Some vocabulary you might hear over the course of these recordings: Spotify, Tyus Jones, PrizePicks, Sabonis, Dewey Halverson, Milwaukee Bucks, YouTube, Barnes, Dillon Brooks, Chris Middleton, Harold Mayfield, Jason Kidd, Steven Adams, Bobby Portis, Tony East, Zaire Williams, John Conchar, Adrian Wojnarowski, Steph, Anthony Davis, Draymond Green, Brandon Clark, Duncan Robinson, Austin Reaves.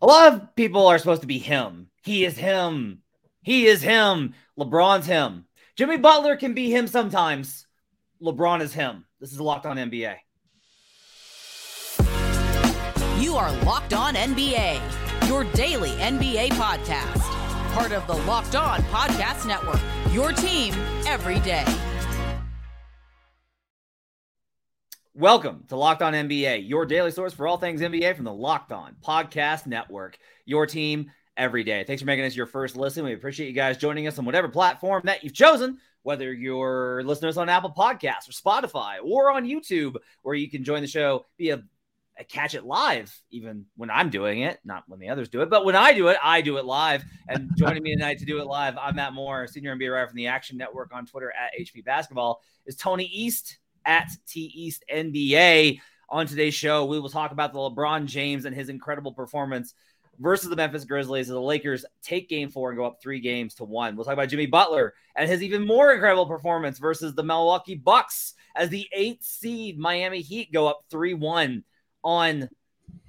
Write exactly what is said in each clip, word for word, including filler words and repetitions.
A lot of people are supposed to be him. He is him. He is him. LeBron's him. Jimmy Butler can be him sometimes. LeBron is him. This is Locked On N B A. You are Locked On N B A, your daily N B A podcast. Part of the Locked On Podcast Network, your team every day. Welcome to Locked On N B A, your daily source for all things N B A from the Locked On Podcast Network, your team every day. Thanks for making us your first listen. We appreciate you guys joining us on whatever platform that you've chosen, whether you're listening to us on Apple Podcasts or Spotify or on YouTube, where you can join the show via a catch it live, even when I'm doing it, not when the others do it, but when I do it, I do it live. And joining me tonight to do it live, I'm Matt Moore, senior N B A writer from the Action Network on Twitter at H P Basketball, is Tony East at T East N B A. On today's show, we will talk about the LeBron James and his incredible performance versus the Memphis Grizzlies as the Lakers take game four and go up three games to one. We'll talk about Jimmy Butler and his even more incredible performance versus the Milwaukee Bucks as the eighth seed Miami Heat go up three one on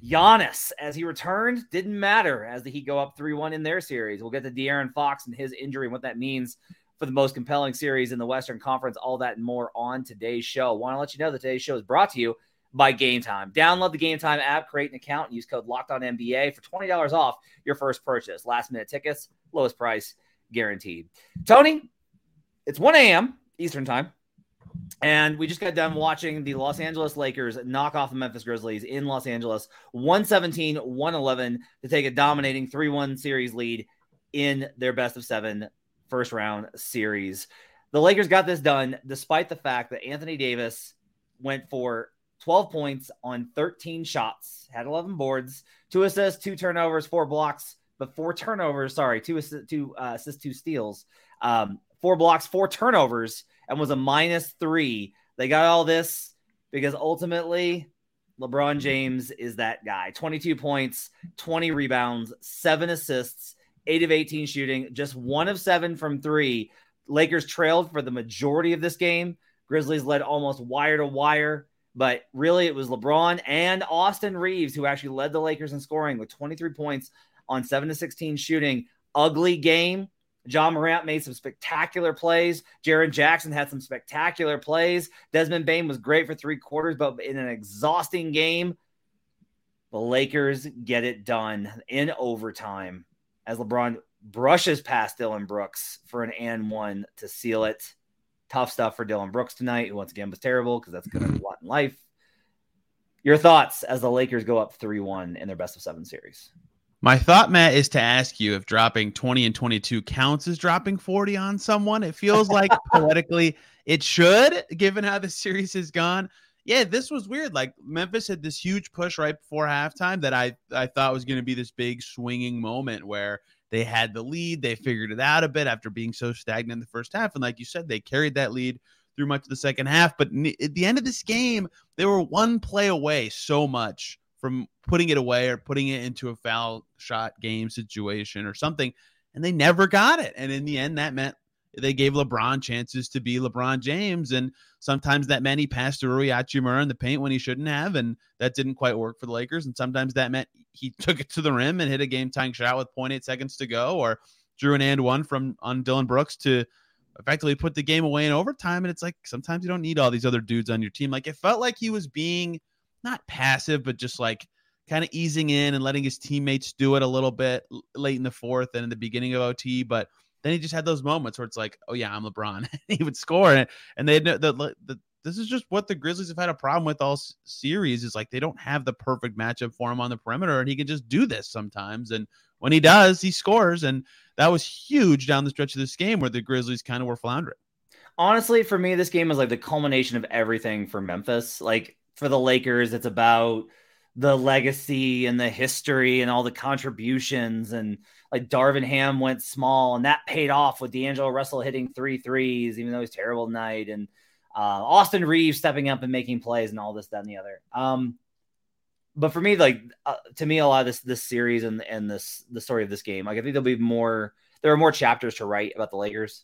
Giannis as he returned. Didn't matter as the Heat go up three one in their series. We'll get to De'Aaron Fox and his injury and what that means for the most compelling series in the Western Conference, all that and more on today's show. I want to let you know that today's show is brought to you by Game Time. Download the Game Time app, create an account, and use code LOCKEDONNBA for twenty dollars off your first purchase. Last-minute tickets, lowest price, guaranteed. Tony, it's one a.m. Eastern time, and we just got done watching the Los Angeles Lakers knock off the Memphis Grizzlies in Los Angeles, one seventeen one eleven, to take a dominating three one series lead in their best-of-seven first round series. The Lakers got this done despite the fact that Anthony Davis went for twelve points on thirteen shots, had eleven boards, two assists, two turnovers, four blocks, but four turnovers, sorry, two assists, two, uh, assist, two steals, um, four blocks, four turnovers, and was a minus three. They got all this because ultimately LeBron James is that guy. twenty-two points, twenty rebounds, seven assists, eight of eighteen shooting, just one of seven from three. Lakers trailed for the majority of this game. Grizzlies led almost wire to wire, but really it was LeBron and Austin Reaves who actually led the Lakers in scoring with twenty-three points on seven of sixteen shooting. Ugly game. John Morant made some spectacular plays. Jaren Jackson had some spectacular plays. Desmond Bain was great for three quarters, but in an exhausting game, the Lakers get it done in overtime as LeBron brushes past Dillon Brooks for an and one to seal it. Tough stuff for Dillon Brooks tonight, who once again was terrible because that's going to be a lot in life. Your thoughts as the Lakers go up three one in their best of seven series? My thought, Matt, is to ask you if dropping twenty and twenty-two counts as dropping forty on someone. It feels like poetically it should, given how the series has gone. Yeah, this was weird. Like, Memphis had this huge push right before halftime that I, I thought was going to be this big swinging moment where they had the lead. They figured it out a bit after being so stagnant in the first half. And like you said, they carried that lead through much of the second half. But at the end of this game, they were one play away so much from putting it away or putting it into a foul shot game situation or something. And they never got it. And in the end, that meant they gave LeBron chances to be LeBron James, and sometimes that meant he passed to Rui Hachimura in the paint when he shouldn't have, and that didn't quite work for the Lakers, and sometimes that meant he took it to the rim and hit a game-tying shot with zero point eight seconds to go, or drew an and one from on Dillon Brooks to effectively put the game away in overtime, and it's like sometimes you don't need all these other dudes on your team. Like, it felt like he was being not passive, but just like kind of easing in and letting his teammates do it a little bit late in the fourth and in the beginning of O T, but then he just had those moments where it's like, oh, yeah, I'm LeBron. He would score. And, and they had no, the, the, this is just what the Grizzlies have had a problem with all s- series is like they don't have the perfect matchup for him on the perimeter, and he can just do this sometimes. And when he does, he scores. And that was huge down the stretch of this game where the Grizzlies kind of were floundering. Honestly, for me, this game was like the culmination of everything for Memphis. Like, for the Lakers. It's about the legacy and the history and all the contributions. And like Darvin Ham went small, and that paid off with D'Angelo Russell hitting three threes, even though he's terrible tonight. And uh, Austin Reaves stepping up and making plays and all this, that, and the other. Um, but for me, like uh, to me, a lot of this, this series and, and this, the story of this game, like I think there'll be more, there are more chapters to write about the Lakers.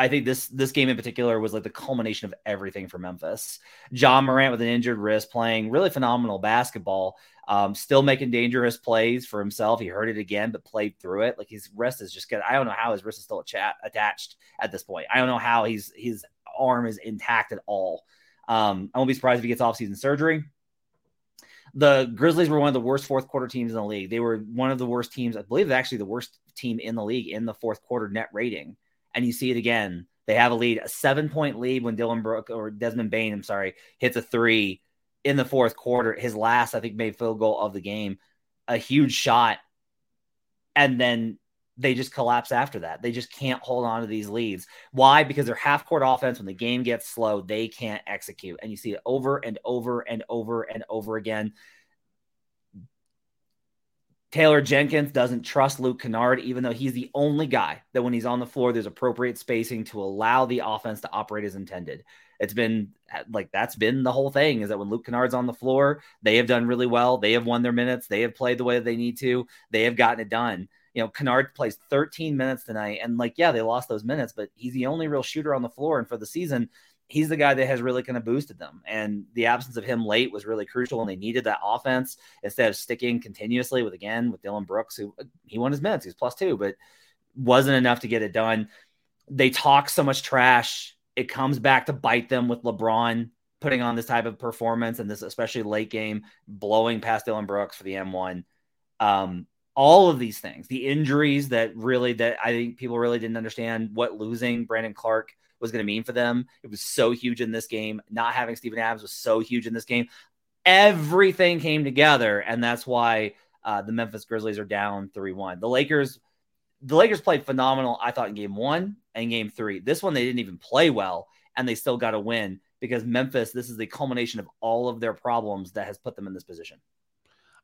I think this this game in particular was like the culmination of everything for Memphis. Ja Morant with an injured wrist playing really phenomenal basketball, um, still making dangerous plays for himself. He hurt it again, but played through it. Like his wrist is just good. I don't know how his wrist is still chat, attached at this point. I don't know how he's, his arm is intact at all. Um, I won't be surprised if he gets off-season surgery. The Grizzlies were one of the worst fourth quarter teams in the league. They were one of the worst teams. I believe they're actually the worst team in the league in the fourth quarter net rating. And you see it again. They have a lead, a seven-point lead when Dillon Brooks or Desmond Bain, I'm sorry, hits a three in the fourth quarter. His last, I think, made field goal of the game, a huge shot. And then they just collapse after that. They just can't hold on to these leads. Why? Because they're half-court offense. When the game gets slow, they can't execute. And you see it over and over and over and over again. Taylor Jenkins doesn't trust Luke Kennard, even though he's the only guy that when he's on the floor, there's appropriate spacing to allow the offense to operate as intended. It's been like, that's been the whole thing, is that when Luke Kennard's on the floor, they have done really well. They have won their minutes. They have played the way that they need to. They have gotten it done. You know, Kennard plays thirteen minutes tonight, and like, yeah, they lost those minutes, but he's the only real shooter on the floor. And for the season, he's the guy that has really kind of boosted them. And the absence of him late was really crucial, and they needed that offense instead of sticking continuously with, again, with Dillon Brooks, who he won his minutes. He was plus two, but wasn't enough to get it done. They talk so much trash. It comes back to bite them with LeBron putting on this type of performance, and this especially late game, blowing past Dillon Brooks for the M one. Um, all of these things, the injuries that really, that I think people really didn't understand what losing Brandon Clark was going to mean for them. It was so huge in this game. Not having Steven Adams was so huge in this game. Everything came together, and that's why uh, the Memphis Grizzlies are down three one. The Lakers, the Lakers played phenomenal, I thought, in game one and game three. This one, they didn't even play well, and they still got a win because Memphis, this is the culmination of all of their problems that has put them in this position.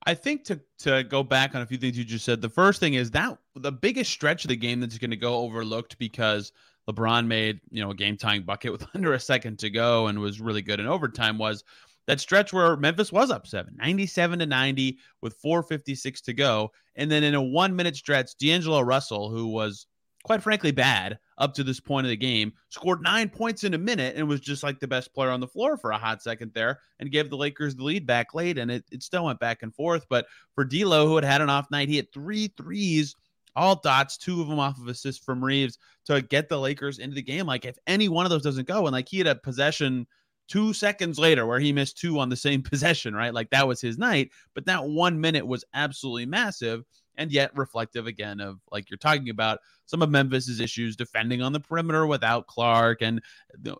I think to to go back on a few things you just said, the first thing is that the biggest stretch of the game that's going to go overlooked because LeBron made, you know, a game-tying bucket with under a second to go and was really good in overtime was that stretch where Memphis was up seven, ninety-seven to ninety with four fifty-six to go. And then in a one-minute stretch, D'Angelo Russell, who was quite frankly bad up to this point of the game, scored nine points in a minute and was just like the best player on the floor for a hot second there and gave the Lakers the lead back late, and it, it still went back and forth. But for D'Lo, who had had an off night, he had three threes, all dots, two of them off of assists from Reaves to get the Lakers into the game. Like if any one of those doesn't go, and like he had a possession two seconds later where he missed two on the same possession, right? Like that was his night, but that one minute was absolutely massive and yet reflective again of, like you're talking about, some of Memphis's issues defending on the perimeter without Clark and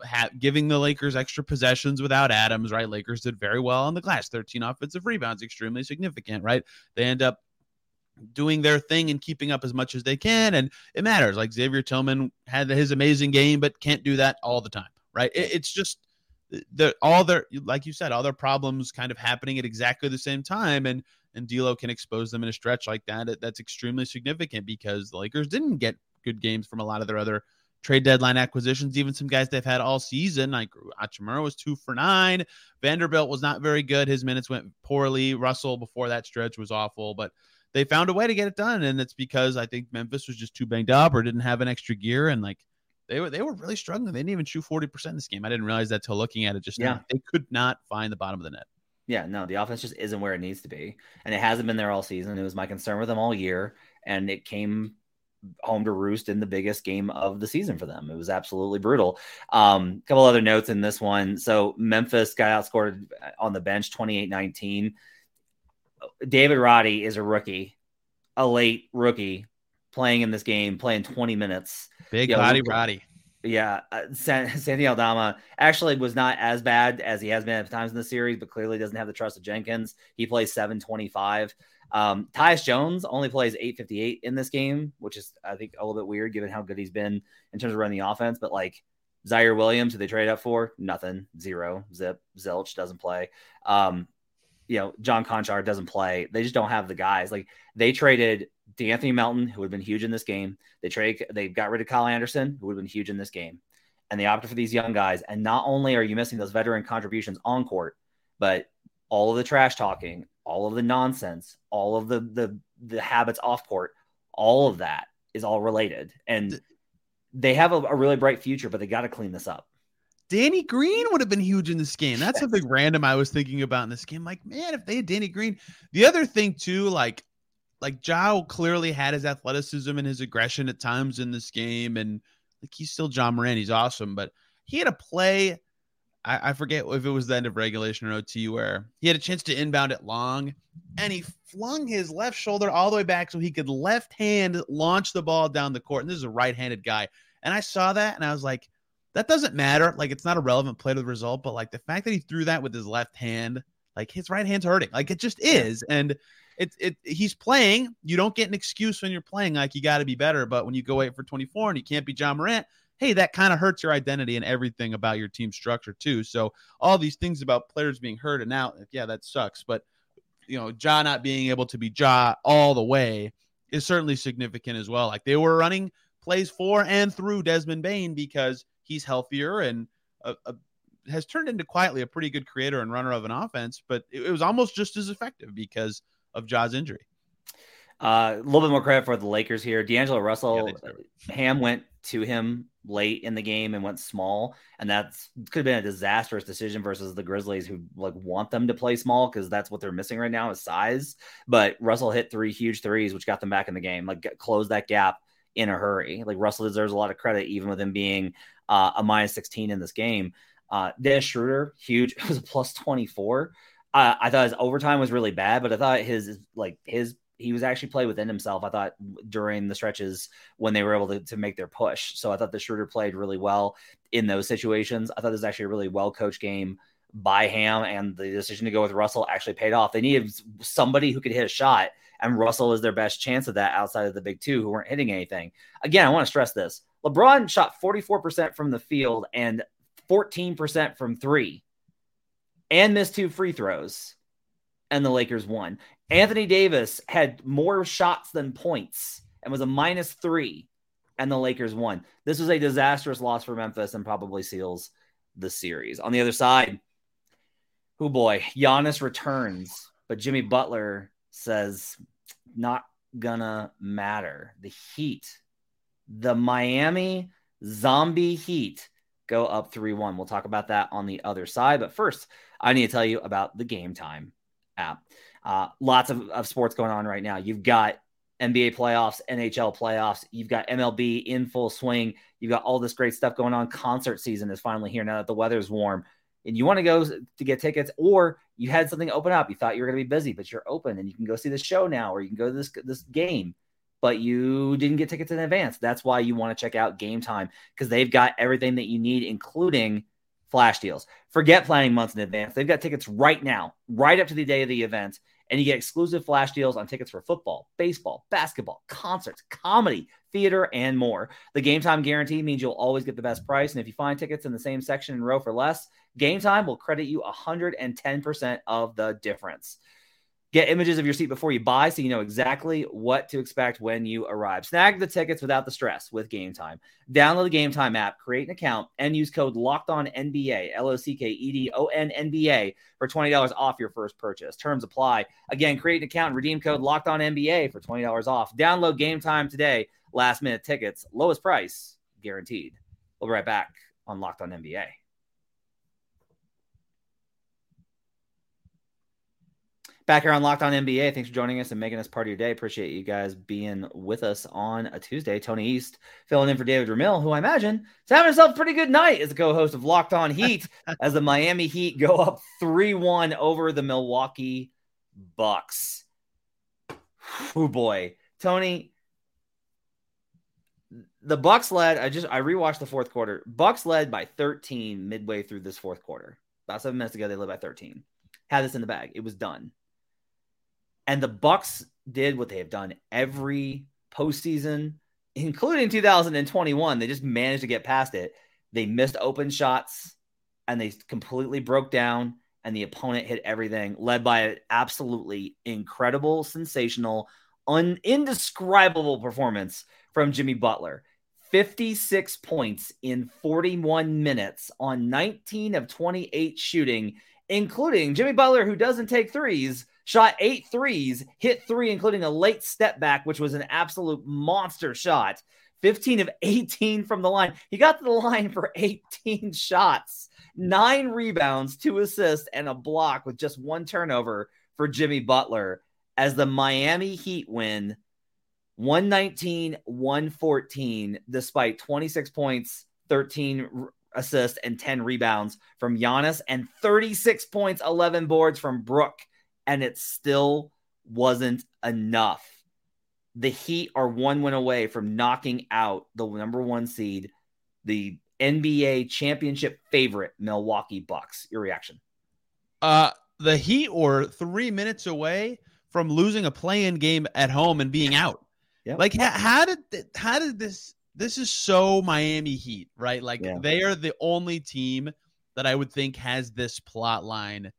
ha- giving the Lakers extra possessions without Adams, right? Lakers did very well on the glass, thirteen offensive rebounds, extremely significant, right? They end up doing their thing and keeping up as much as they can. And it matters. Like Xavier Tillman had his amazing game, but can't do that all the time, right? It, it's just the, all their, like you said, all their problems kind of happening at exactly the same time. And, and D'Lo can expose them in a stretch like that. That's extremely significant because the Lakers didn't get good games from a lot of their other trade deadline acquisitions, even some guys they've had all season, like Hachimura was two for nine. Vanderbilt was not very good. His minutes went poorly. Russell before that stretch was awful, but they found a way to get it done, and it's because I think Memphis was just too banged up or didn't have an extra gear, and like they were they were really struggling. They didn't even shoot forty percent this game. I didn't realize that till looking at it just yeah. now. They could not find the bottom of the net. Yeah, no, the offense just isn't where it needs to be, and it hasn't been there all season. It was my concern with them all year, and it came home to roost in the biggest game of the season for them. It was absolutely brutal. A um, couple other notes in this one. So Memphis got outscored on the bench twenty-eight nineteen. David Roddy is a rookie, a late rookie playing in this game, playing twenty minutes. Big you know, Roddy Roddy. Yeah. Uh, San, Sandy Aldama actually was not as bad as he has been at times in the series, but clearly doesn't have the trust of Jenkins. He plays seven twenty-five. Um, Tyus Jones only plays eight fifty-eight in this game, which is, I think, a little bit weird given how good he's been in terms of running the offense, but like Zaire Williams, who they traded up for, nothing, zero, zip, zilch, doesn't play. Um, you know, John Conchar doesn't play. They just don't have the guys. Like, they traded D'Anthony Melton, who would have been huge in this game. They trade, they got rid of Kyle Anderson, who would have been huge in this game. And they opted for these young guys. And not only are you missing those veteran contributions on court, but all of the trash talking, all of the nonsense, all of the the the habits off court, all of that is all related. And they have a, a really bright future, but they got to clean this up. Danny Green would have been huge in this game. That's something random I was thinking about in this game. Like, man, if they had Danny Green. The other thing, too, like, like Ja clearly had his athleticism and his aggression at times in this game. And like, he's still Ja Morant. He's awesome. But he had a play. I, I forget if it was the end of regulation or O T where he had a chance to inbound it long. And he flung his left shoulder all the way back so he could left hand launch the ball down the court. And this is a right-handed guy. And I saw that and I was like, that doesn't matter. Like, it's not a relevant play to the result, but like the fact that he threw that with his left hand, like his right hand's hurting. Like, it just is. And it, it, he's playing. You don't get an excuse when you're playing. Like, you got to be better. But when you go eight for twenty-four and you can't be Ja Morant, hey, that kind of hurts your identity and everything about your team structure too. So all these things about players being hurt and out, yeah, that sucks. But, you know, Ja not being able to be Ja all the way is certainly significant as well. Like, they were running plays for and through Desmond Bain because he's healthier and a, a, has turned into quietly a pretty good creator and runner of an offense, but it, it was almost just as effective because of Ja's injury. A uh, little bit more credit for the Lakers here. D'Angelo Russell, yeah, Ham went to him late in the game and went small, and that could have been a disastrous decision versus the Grizzlies, who like want them to play small because that's what they're missing right now is size. But Russell hit three huge threes, which got them back in the game, like closed that gap in a hurry. Like, Russell deserves a lot of credit, even with him being uh, a minus sixteen in this game. Uh, Dennis Schroeder, huge. It was a plus twenty-four. Uh, I thought his overtime was really bad, but I thought his, like his, he was actually playing within himself. I thought during the stretches when they were able to, to make their push. So I thought the Schroeder played really well in those situations. I thought this was actually a really well-coached game by Ham, and the decision to go with Russell actually paid off. They needed somebody who could hit a shot, and Russell is their best chance of that outside of the big two who weren't hitting anything. Again, I want to stress this. LeBron shot forty-four percent from the field and fourteen percent from three and missed two free throws, and the Lakers won. Anthony Davis had more shots than points and was a minus three, and the Lakers won. This was a disastrous loss for Memphis and probably seals the series. On the other side, oh boy, Giannis returns, but Jimmy Butler says, not gonna matter. The Heat, the Miami Zombie Heat, go up three one. We'll talk about that on the other side. But first, I need to tell you about the Game Time app. Uh, lots of, of sports going on right now. You've got N B A playoffs, N H L playoffs. You've got M L B in full swing. You've got all this great stuff going on. Concert season is finally here now that the weather's warm. And you want to go to get tickets, or you had something open up. You thought you were going to be busy, but you're open and you can go see the show now, or you can go to this, this game, but you didn't get tickets in advance. That's why you want to check out Game Time, because they've got everything that you need, including flash deals. Forget planning months in advance. They've got tickets right now, right up to the day of the event. And you get exclusive flash deals on tickets for football, baseball, basketball, concerts, comedy, theater, and more. The Game Time guarantee means you'll always get the best price. And if you find tickets in the same section and row for less, Game Time will credit you one hundred ten percent of the difference. Get images of your seat before you buy so you know exactly what to expect when you arrive. Snag the tickets without the stress with Game Time. Download the Game Time app, create an account, and use code LOCKEDONNBA, L O C K E D O N N B A, for twenty dollars off your first purchase. Terms apply. Again, create an account and redeem code LOCKEDONNBA for twenty dollars off. Download Game Time today. Last-minute tickets, lowest price, guaranteed. We'll be right back on Locked On N B A. Back here on Locked On N B A. Thanks for joining us and making us part of your day. Appreciate you guys being with us on a Tuesday. Tony East filling in for David Ramil, who I imagine is having himself a pretty good night as the co-host of Locked On Heat as the Miami Heat go up three one over the Milwaukee Bucks. Oh boy. Tony, the Bucks led. I just I rewatched the fourth quarter. Bucks led by thirteen midway through this fourth quarter. About seven minutes ago, they led by thirteen. Had this in the bag. It was done. And the Bucks did what they have done every postseason, including two thousand twenty-one. They just managed to get past it. They missed open shots, and they completely broke down, and the opponent hit everything, led by an absolutely incredible, sensational, un- indescribable performance from Jimmy Butler. fifty-six points in forty-one minutes on nineteen of twenty-eight shooting, including Jimmy Butler, who doesn't take threes, shot eight threes, hit three, including a late step back, which was an absolute monster shot. fifteen of eighteen from the line. He got to the line for eighteen shots, nine rebounds, two assists, and a block with just one turnover for Jimmy Butler as the Miami Heat win one nineteen to one fourteen, despite twenty-six points, thirteen assists, and ten rebounds from Giannis, and thirty-six points, eleven boards from Brook, and it still wasn't enough. The Heat are one win away from knocking out the number one seed, the N B A championship favorite, Milwaukee Bucks. Your reaction? Uh, the Heat were three minutes away from losing a play-in game at home and being out. Yep. Like, how, how did th- how did this – this is so Miami Heat, right? Like, yeah. They are the only team that I would think has this plot line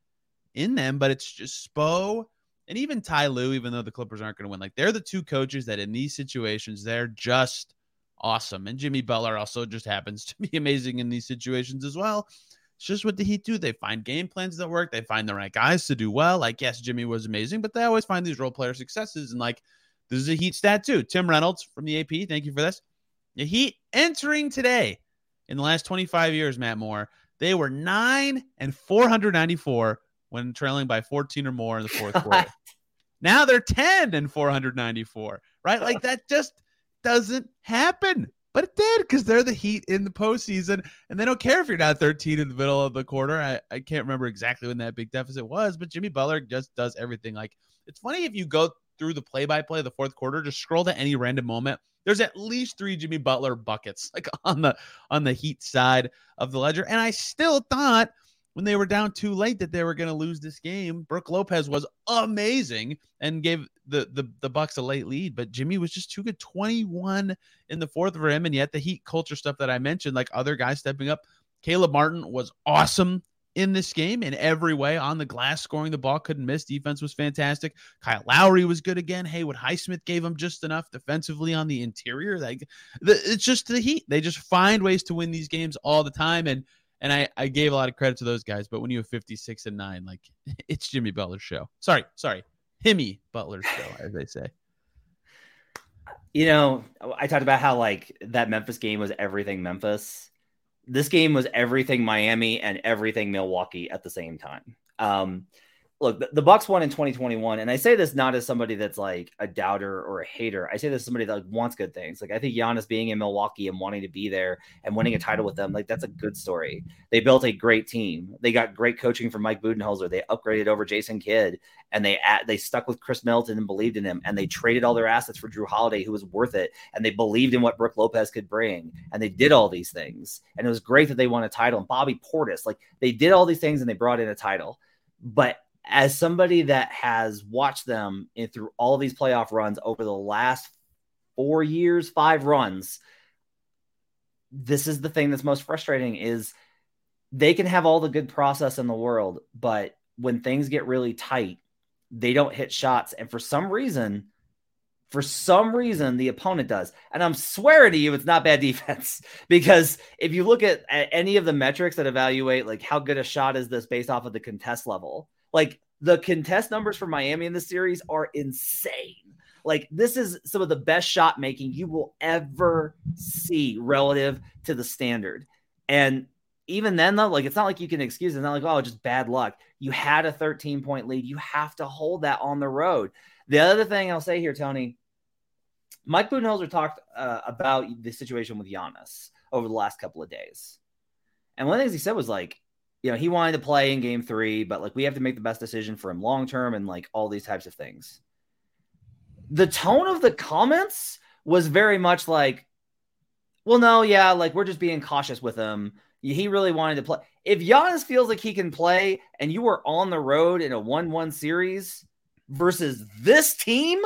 in them, but it's just Spo – and even Ty Lue, even though the Clippers aren't going to win, like they're the two coaches that in these situations, they're just awesome. And Jimmy Butler also just happens to be amazing in these situations as well. It's just what the Heat do. They find game plans that work. They find the right guys to do well. Like, yes, Jimmy was amazing, but they always find these role player successes. And like, this is a Heat stat too. Tim Reynolds from the A P. Thank you for this. The Heat entering today in the last twenty-five years, Matt Moore, they were nine and four ninety-four. When trailing by fourteen or more in the fourth quarter. Now they're ten and four ninety-four, right? Like that just doesn't happen, but it did because they're the Heat in the postseason, and they don't care if you're not thirteen in the middle of the quarter. I, I can't remember exactly when that big deficit was, but Jimmy Butler just does everything. Like it's funny if you go through the play-by-play of the fourth quarter, just scroll to any random moment. There's at least three Jimmy Butler buckets like on the on the Heat side of the ledger, and I still thought when they were down too late that they were going to lose this game. Brooke Lopez was amazing and gave the, the the Bucks a late lead, but Jimmy was just too good. twenty-one in the fourth for him, and yet the Heat culture stuff that I mentioned, like other guys stepping up. Caleb Martin was awesome in this game in every way. On the glass, scoring the ball, couldn't miss. Defense was fantastic. Kyle Lowry was good again. Haywood Highsmith gave him just enough defensively on the interior. Like the, it's just the Heat. They just find ways to win these games all the time, and And I, I gave a lot of credit to those guys, but when you have fifty-six and nine, like it's Jimmy Butler's show. Sorry, sorry. Himmy Butler's show, as they say. You know, I talked about how like that Memphis game was everything Memphis. This game was everything Miami and everything Milwaukee at the same time. Um, look, the, the Bucks won in twenty twenty-one, and I say this not as somebody that's like a doubter or a hater. I say this as somebody that like, wants good things. Like I think Giannis being in Milwaukee and wanting to be there and winning a title with them, like that's a good story. They built a great team. They got great coaching from Mike Budenholzer. They upgraded over Jason Kidd, and they they stuck with Chris Middleton and believed in him, and they traded all their assets for Jrue Holiday, who was worth it, and they believed in what Brook Lopez could bring, and they did all these things, and it was great that they won a title. And Bobby Portis, like they did all these things, and they brought in a title, but as somebody that has watched them in through all these playoff runs over the last four years, five runs, this is the thing that's most frustrating is they can have all the good process in the world, but when things get really tight, they don't hit shots. And for some reason, for some reason, the opponent does. And I'm swearing to you, it's not bad defense, because if you look at, at any of the metrics that evaluate like how good a shot is this based off of the contest level, like the contest numbers for Miami in this series are insane. Like this is some of the best shot making you will ever see relative to the standard. And even then though, like, it's not like you can excuse it. It's not like, oh, just bad luck. You had a thirteen point lead. You have to hold that on the road. The other thing I'll say here, Tony, Mike Budenholzer talked uh, about the situation with Giannis over the last couple of days. And one of the things he said was like, you know, he wanted to play in game three, but like we have to make the best decision for him long-term and like all these types of things. The tone of the comments was very much like, well, no, yeah, like we're just being cautious with him. He really wanted to play. If Giannis feels like he can play and you were on the road in a one one series versus this team,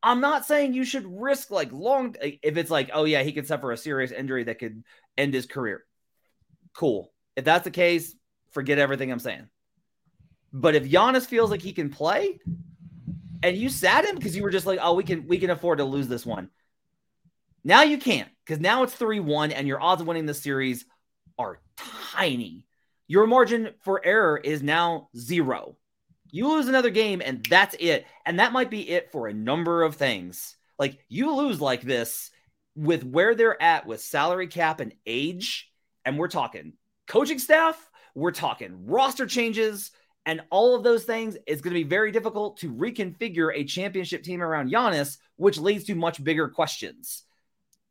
I'm not saying you should risk like long, if it's like, oh yeah, he could suffer a serious injury that could end his career. cool. If that's the case, forget everything I'm saying. But if Giannis feels like he can play and you sat him because you were just like, oh, we can we can afford to lose this one. Now you can't, because now it's three one and your odds of winning this series are tiny. Your margin for error is now zero. You lose another game and that's it. And that might be it for a number of things. Like, you lose like this with where they're at with salary cap and age. And we're talking coaching staff. We're talking roster changes. And all of those things, it's going to be very difficult to reconfigure a championship team around Giannis, which leads to much bigger questions.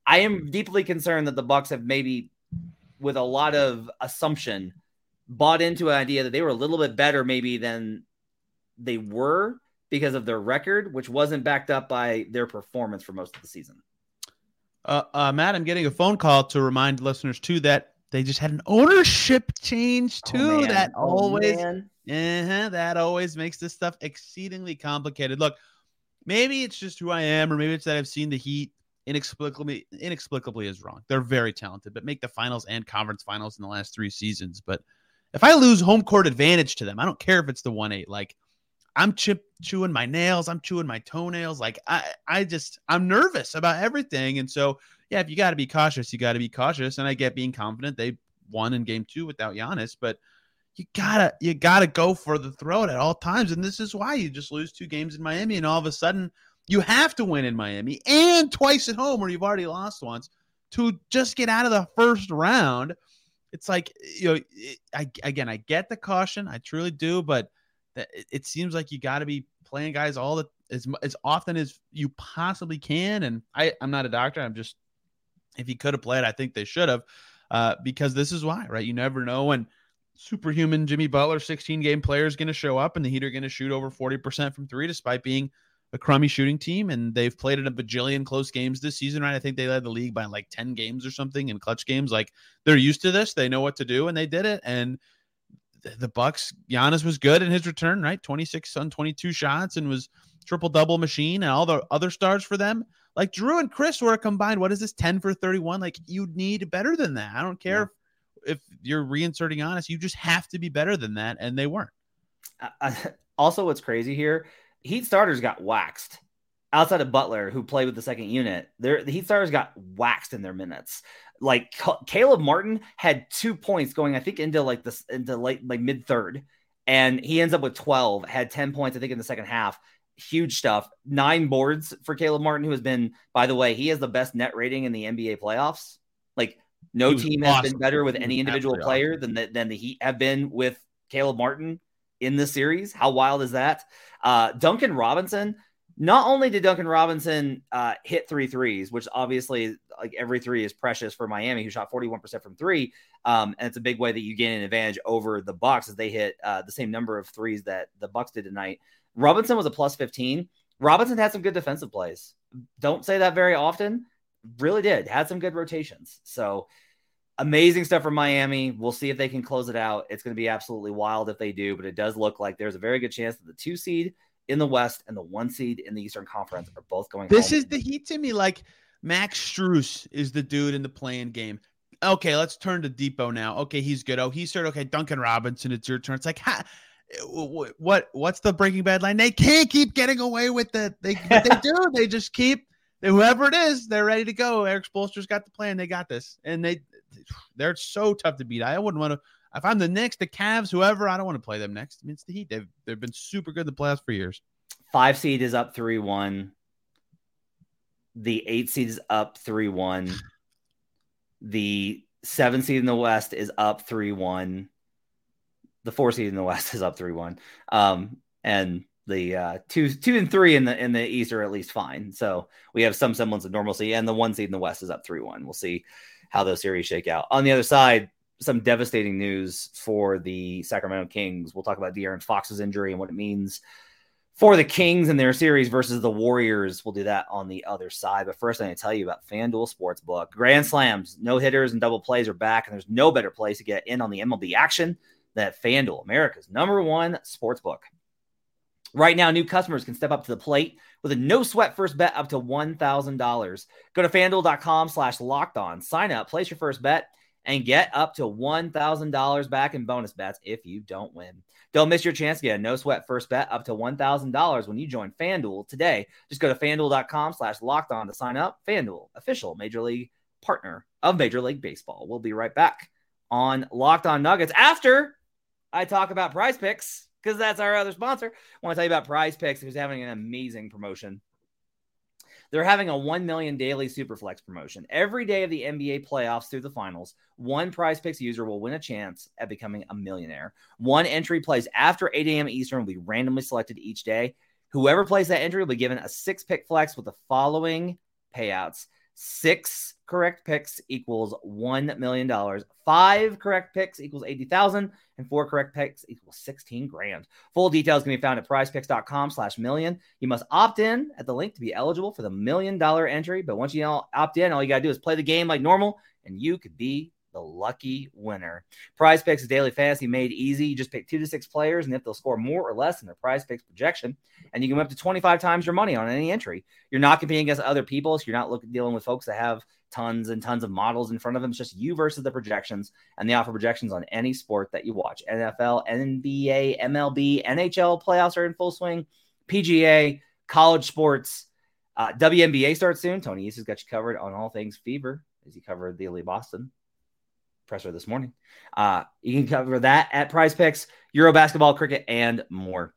I am deeply concerned that the Bucks have maybe, with a lot of assumption, bought into an idea that they were a little bit better maybe than they were because of their record, which wasn't backed up by their performance for most of the season. Uh, uh, Matt, I'm getting a phone call to remind listeners, too, that they just had an ownership change, too. Oh, that always... Oh, Uh-huh, that always makes this stuff exceedingly complicated. Look, maybe it's just who I am, or maybe it's that I've seen the Heat inexplicably inexplicably is wrong. They're very talented, but make the finals and conference finals in the last three seasons. But if I lose home court advantage to them, I don't care if it's the one eight. Like, I'm chip chewing my nails, I'm chewing my toenails. Like, I, I just I'm nervous about everything. And so, yeah, if you got to be cautious, you got to be cautious. And I get being confident. They won in game two without Giannis, but You gotta, you gotta go for the throat at all times, and this is why you just lose two games in Miami, and all of a sudden you have to win in Miami and twice at home, where you've already lost once, to just get out of the first round. It's like, you know, it, I, again, I get the caution, I truly do, but that, it, it seems like you got to be playing guys all the as as often as you possibly can. And I, I'm not a doctor. I'm just, if he could have played, I think they should have, uh, because this is why, right? You never know when superhuman Jimmy Butler, sixteen-game player, is going to show up, and the Heat are going to shoot over forty percent from three, despite being a crummy shooting team. And they've played in a bajillion close games this season, right? I think they led the league by like ten games or something in clutch games. Like, they're used to this. They know what to do, and they did it. And the Bucks, Giannis was good in his return, right? twenty-six on twenty-two shots, and was triple-double machine, and all the other stars for them. Like, Jrue and Chris were a combined, what is this, ten for thirty-one? Like, you need better than that. I don't care if yeah. If you're reinserting Giannis, you just have to be better than that. And they weren't. Uh, also, what's crazy here, Heat starters got waxed outside of Butler, who played with the second unit. Their, the Heat starters got waxed in their minutes. Like, Caleb Martin had two points going, I think, into like this, into late, like mid third. And he ends up with twelve, had ten points, I think, in the second half. Huge stuff. Nine boards for Caleb Martin, who has been, by the way, he has the best net rating in the N B A playoffs. Like, No team has awesome. been better with any individual player awesome. than the, than the Heat have been with Caleb Martin in this series. How wild is that? Uh, Duncan Robinson. Not only did Duncan Robinson uh, hit three threes, which obviously, like, every three is precious for Miami, who shot forty-one percent from three, um, and it's a big way that you gain an advantage over the Bucks, as they hit uh, the same number of threes that the Bucks did tonight. Robinson was a plus fifteen. Robinson had some good defensive plays. Don't say that very often. Really did. Had some good rotations. So, amazing stuff from Miami. We'll see if they can close it out. It's going to be absolutely wild if they do, but it does look like there's a very good chance that the two seed in the West and the one seed in the Eastern Conference are both going This home. Is the Heat to me. Like, Max Strus is the dude in the play-in game. Okay, let's turn to Depot now. Okay, he's good. Oh, he's started. Okay, Duncan Robinson, it's your turn. It's like, ha! What, what's the Breaking Bad line? They can't keep getting away with it. They, what they do, they just keep... Whoever it is, they're ready to go. Eric Spoelstra's got the plan. They got this. And they, they're so tough to beat. I wouldn't want to – if I'm the Knicks, the Cavs, whoever, I don't want to play them next. I mean, it's the Heat. They've, they've been super good in the playoffs for years. Five seed is up three one. The eight seed is up three one. The seven seed in the West is up three one. The four seed in the West is up three one. Um, and – The uh, two, two, and three in the in the East are at least fine. So we have some semblance of normalcy, and the one seed in the West is up three one. We'll see how those series shake out. On the other side, some devastating news for the Sacramento Kings. We'll talk about De'Aaron Fox's injury and what it means for the Kings and their series versus the Warriors. We'll do that on the other side. But first, I need to tell you about FanDuel Sportsbook. Grand slams, no hitters, and double plays are back, and there's no better place to get in on the M L B action than FanDuel, America's number one sportsbook. Right now, new customers can step up to the plate with a no-sweat first bet up to one thousand dollars. Go to FanDuel dot com slash locked on. Sign up, place your first bet, and get up to one thousand dollars back in bonus bets if you don't win. Don't miss your chance to get a no-sweat first bet up to one thousand dollars when you join FanDuel today. Just go to FanDuel.com slash locked on to sign up. FanDuel, official Major League partner of Major League Baseball. We'll be right back on Locked On Nuggets after I talk about Prize Picks, because that's our other sponsor. I want to tell you about Prize Picks, who's having an amazing promotion. They're having a one million daily Superflex promotion. Every day of the N B A playoffs through the finals, one PrizePicks user will win a chance at becoming a millionaire. One entry plays after eight a.m. Eastern will be randomly selected each day. Whoever plays that entry will be given a six-pick flex with the following payouts. Six correct picks equals one million dollars. Five correct picks equals eighty thousand, and four correct picks equals sixteen grand. Full details can be found at prizepicks.com slash million. You must opt in at the link to be eligible for the million dollar entry. But once you opt in, all you got to do is play the game like normal, and you could be the lucky winner. Prize Picks is daily fantasy made easy. You just pick two to six players, and if they'll score more or less than their Prize Picks projection, and you can win up to twenty-five times your money on any entry. You're not competing against other people, so you're not looking dealing with folks that have tons and tons of models in front of them. It's just you versus the projections, and they offer projections on any sport that you watch. N F L, N B A, M L B, N H L playoffs are in full swing, P G A, college sports, uh, W N B A starts soon. Tony East has got you covered on all things Fever, as he covered the Elite Boston presser this morning. Uh, you can cover that at Prize Picks, Euro basketball, cricket, and more.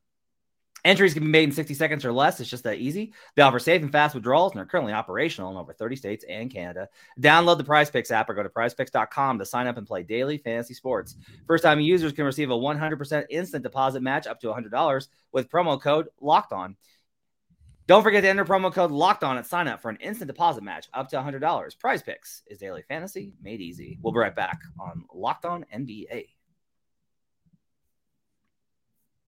Entries can be made in sixty seconds or less. It's just that easy. They offer safe and fast withdrawals and are currently operational in over thirty states and Canada. Download the Prize Picks app or go to prize picks dot com to sign up and play daily fantasy sports. First-time users can receive a one hundred percent instant deposit match up to one hundred dollars with promo code LOCKEDON. Don't forget to enter promo code Locked On at sign up for an instant deposit match up to one hundred dollars. Prize Picks is daily fantasy made easy. We'll be right back on Locked On N B A.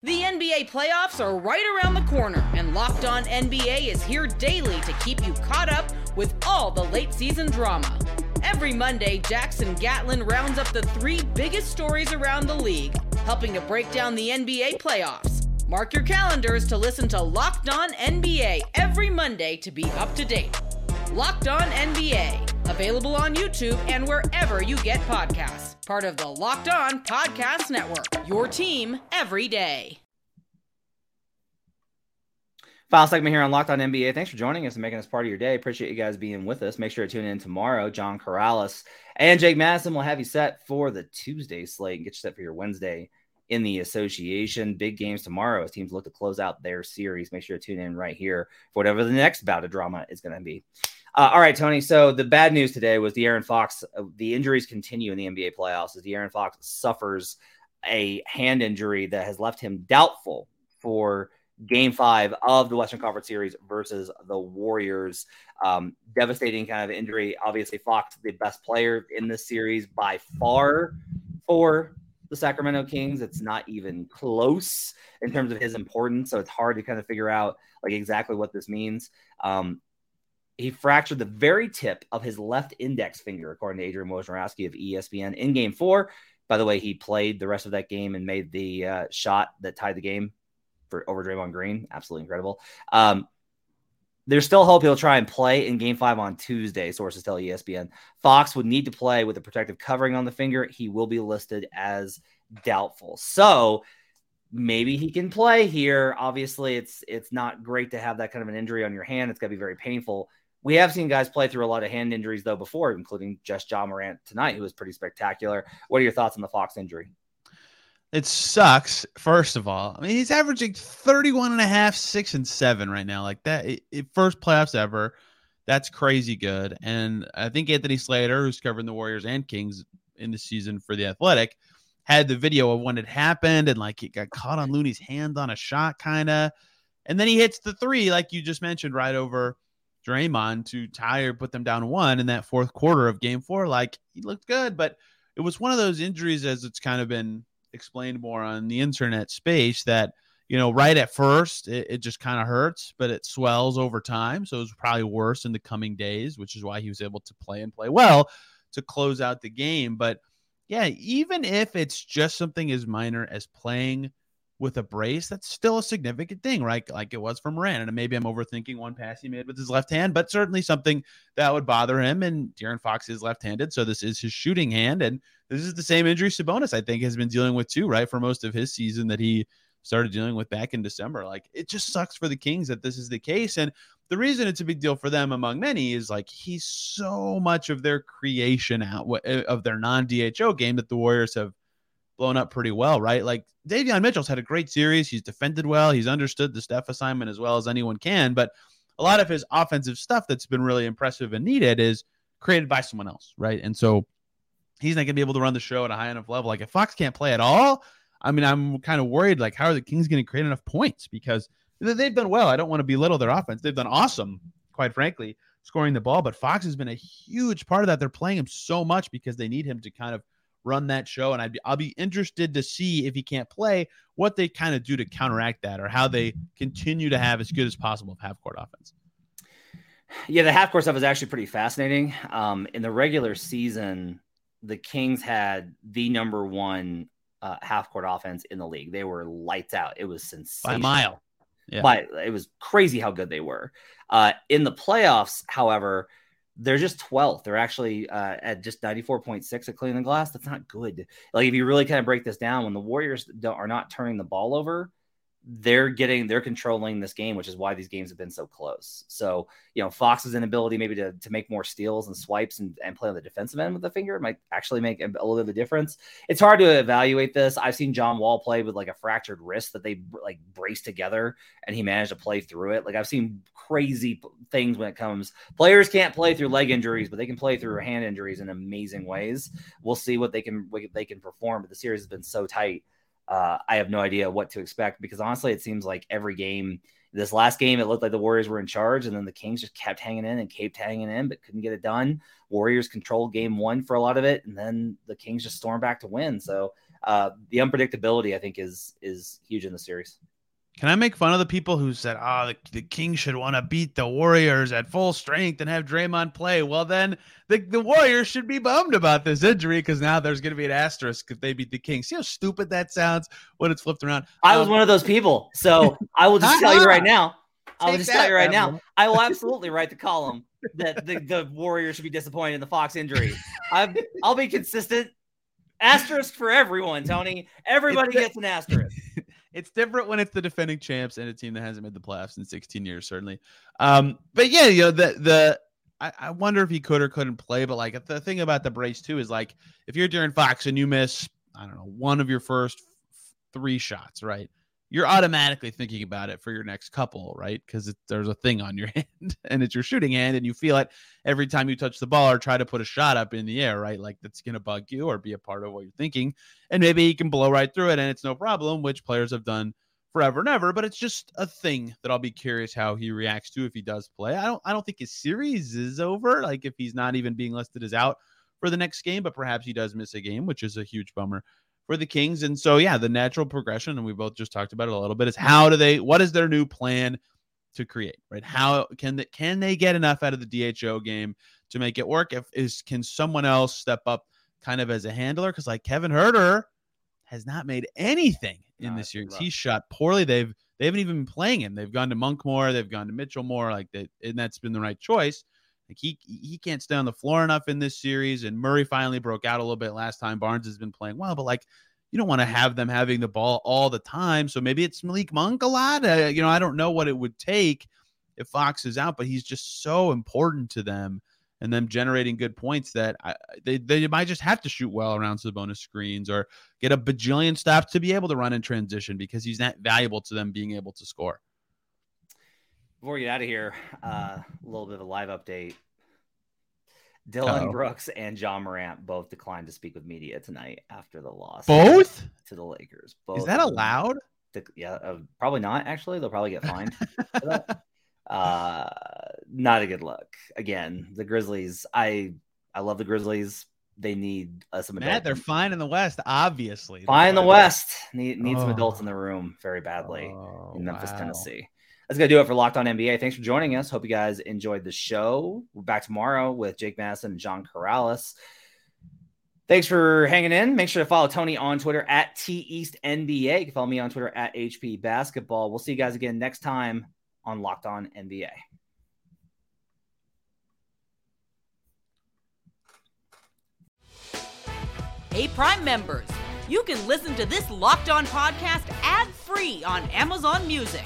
The N B A playoffs are right around the corner, and Locked On N B A is here daily to keep you caught up with all the late season drama. Every Monday, Jackson Gatlin rounds up the three biggest stories around the league, helping to break down the N B A playoffs. Mark your calendars to listen to Locked On N B A every Monday to be up to date. Locked On N B A, available on YouTube and wherever you get podcasts. Part of the Locked On Podcast Network, your team every day. Final segment here on Locked On N B A. Thanks for joining us and making us part of your day. Appreciate you guys being with us. Make sure to tune in tomorrow. John Corrales and Jake Madison will have you set for the Tuesday slate and get you set for your Wednesday in the association. Big games tomorrow as teams look to close out their series. Make sure to tune in right here for whatever the next bout of drama is going to be. Uh, all right, Tony. So the bad news today was De'Aaron Fox. Uh, the injuries continue in the N B A playoffs as De'Aaron Fox suffers a hand injury that has left him doubtful for game five of the Western Conference series versus the Warriors. Um, devastating kind of injury. Obviously Fox, the best player in this series by far for the Sacramento Kings. It's not even close in terms of his importance, so it's hard to kind of figure out like exactly what this means. Um, he fractured the very tip of his left index finger, according to Adrian Wojnarowski of E S P N in game four. By the way, he played the rest of that game and made the uh, shot that tied the game for over Draymond Green. Absolutely incredible. Um, There's still hope he'll try and play in game five on Tuesday, sources tell E S P N. Fox would need to play with a protective covering on the finger. He will be listed as doubtful. So maybe he can play here. Obviously, it's it's not great to have that kind of an injury on your hand. It's going to be very painful. We have seen guys play through a lot of hand injuries, though, before, including just Ja Morant tonight, who was pretty spectacular. What are your thoughts on the Fox injury? It sucks, first of all. I mean, he's averaging thirty-one and a half, six and seven right now. Like that, it, it, first playoffs ever. That's crazy good. And I think Anthony Slater, who's covering the Warriors and Kings in the season for The Athletic, had the video of when it happened and like it got caught on Looney's hand on a shot, kind of. And then he hits the three, like you just mentioned, right over Draymond to tire, put them down one in that fourth quarter of game four. Like he looked good, but it was one of those injuries, as it's kind of been explained more on the internet space, that, you know, right at first it, it just kind of hurts, but it swells over time. So it was probably worse in the coming days, which is why he was able to play and play well to close out the game. But yeah, even if it's just something as minor as playing, with a brace, that's still a significant thing, right? Like it was for Morant. And maybe I'm overthinking one pass he made with his left hand, but certainly something that would bother him. And De'Aaron Fox is left-handed, so this is his shooting hand. And this is the same injury Sabonis, I think, has been dealing with too, right? For most of his season that he started dealing with back in December. Like it just sucks for the Kings that this is the case. And the reason it's a big deal for them among many is like he's so much of their creation out of their non-D H O game that the Warriors have blown up pretty well, right? Like Davion Mitchell's had a great series. He's defended well. He's understood the Steph assignment as well as anyone can. But a lot of his offensive stuff that's been really impressive and needed is created by someone else, right? And so he's not going to be able to run the show at a high enough level. Like if Fox can't play at all, I mean, I'm kind of worried, like, how are the Kings going to create enough points? Because they've done well. I don't want to belittle their offense. They've done awesome, quite frankly, scoring the ball. But Fox has been a huge part of that. They're playing him so much because they need him to kind of run that show, and I'd be, I'll be interested to see if he can't play what they kind of do to counteract that, or how they continue to have as good as possible of half-court offense. Yeah, the half-court stuff is actually pretty fascinating. Um, in the regular season, the Kings had the number one uh, half-court offense in the league. They were lights out. It was sensational. By a mile. Yeah. But it was crazy how good they were. Uh, in the playoffs, however, they're just twelfth. They're actually uh, at just ninety-four point six at cleaning the glass. That's not good. Like if you really kind of break this down, when the Warriors don't, are not turning the ball over, they're getting, they're controlling this game, which is why these games have been so close. So, you know, Fox's inability maybe to, to make more steals and swipes and, and play on the defensive end with the finger might actually make a little bit of a difference. It's hard to evaluate this. I've seen John Wall play with like a fractured wrist that they like braced together and he managed to play through it. Like I've seen crazy things when it comes, players can't play through leg injuries, but they can play through hand injuries in amazing ways. We'll see what they can, what they can perform, but the series has been so tight. Uh, I have no idea what to expect because honestly, it seems like every game, this last game, it looked like the Warriors were in charge and then the Kings just kept hanging in and kept hanging in, but couldn't get it done. Warriors controlled game one for a lot of it. And then the Kings just stormed back to win. So uh, the unpredictability, I think, is, is huge in the series. Can I make fun of the people who said, oh, the, the Kings should want to beat the Warriors at full strength and have Draymond play? Well, then the, the Warriors should be bummed about this injury because now there's going to be an asterisk if they beat the Kings. See how stupid that sounds when it's flipped around? I um, was one of those people, so I will just tell you right now. I will just that, tell you right Evelyn. now. I will absolutely write the column that the, the Warriors should be disappointed in the Fox injury. I've, I'll be consistent. Asterisk for everyone, Tony. Everybody gets an asterisk. It's different when it's the defending champs and a team that hasn't made the playoffs in sixteen years, certainly. Um, but yeah, you know, the, the, I, I wonder if he could or couldn't play, but like the thing about the brace too, is like, if you're De'Aaron Fox and you miss, I don't know, one of your first three shots, right? You're automatically thinking about it for your next couple, right? Cause it, there's a thing on your hand and it's your shooting hand and you feel it every time you touch the ball or try to put a shot up in the air, right? Like that's going to bug you or be a part of what you're thinking. And maybe you can blow right through it and it's no problem, which players have done forever and ever, but it's just a thing that I'll be curious how he reacts to if he does play. I don't, I don't think his series is over. Like if he's not even being listed as out for the next game, but perhaps he does miss a game, which is a huge bummer for the Kings. And so, yeah, the natural progression, and we both just talked about it a little bit, is how do they, what is their new plan to create, right? How can they, can they get enough out of the D H O game to make it work? If is, can someone else step up kind of as a handler? Cause like Kevin Huerter has not made anything in no, this series. He's shot poorly. They've, they haven't even been playing him. They've gone to Monk more. They've gone to Mitchell more, like that. And that's been the right choice. Like he he can't stay on the floor enough in this series, and Murray finally broke out a little bit last time. Barnes has been playing well, but like you don't want to have them having the ball all the time. So maybe it's Malik Monk a lot. Uh, you know, I don't know what it would take if Fox is out, but he's just so important to them and them generating good points that I, they they might just have to shoot well around Sabonis screens or get a bajillion stops to be able to run in transition because he's that valuable to them being able to score. Before we get out of here, uh, a little bit of a live update. Dillon Uh-oh. Brooks and Ja Morant both declined to speak with media tonight after the loss. Both? To the Lakers. Both. Is that allowed? De- yeah, uh, probably not, actually. They'll probably get fined for that. Uh, not a good look. Again, the Grizzlies, I I love the Grizzlies. They need uh, some adults. Matt, they're fine in the West, obviously. Fine in the West. Need, need oh. some adults in the room very badly oh, in Memphis, wow. Tennessee. That's going to do it for Locked On N B A. Thanks for joining us. Hope you guys enjoyed the show. We're back tomorrow with Jake Madison and John Corrales. Thanks for hanging in. Make sure to follow Tony on Twitter at T East N B A. You can follow me on Twitter at H P Basketball. We'll see you guys again next time on Locked On N B A. Hey, Prime members, you can listen to this Locked On podcast ad-free on Amazon Music.